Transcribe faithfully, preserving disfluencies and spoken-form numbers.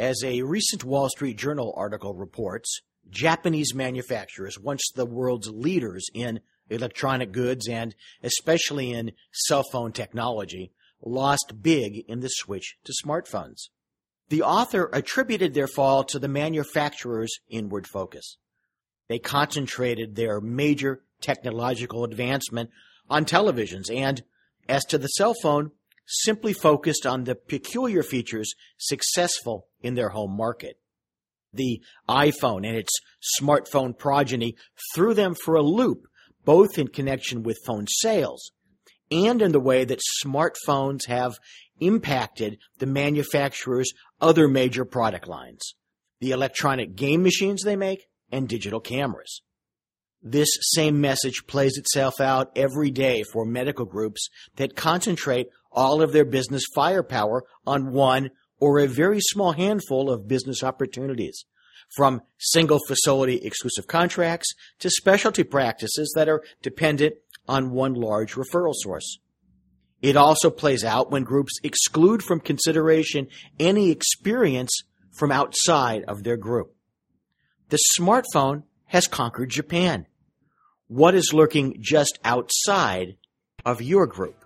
As a recent Wall Street Journal article reports, Japanese manufacturers, once the world's leaders in electronic goods and especially in cell phone technology, lost big in the switch to smartphones. The author attributed their fall to the manufacturers' inward focus. They concentrated their major technological advancement on televisions and, as to the cell phone, simply focused on the peculiar features successful in their home market. The iPhone and its smartphone progeny threw them for a loop, both in connection with phone sales and in the way that smartphones have impacted the manufacturers' other major product lines, the electronic game machines they make, and digital cameras. This same message plays itself out every day for medical groups that concentrate all of their business firepower on one or a very small handful of business opportunities, from single facility exclusive contracts to specialty practices that are dependent on one large referral source. It also plays out when groups exclude from consideration any experience from outside of their group. The smartphone has conquered Japan. What is lurking just outside of your group?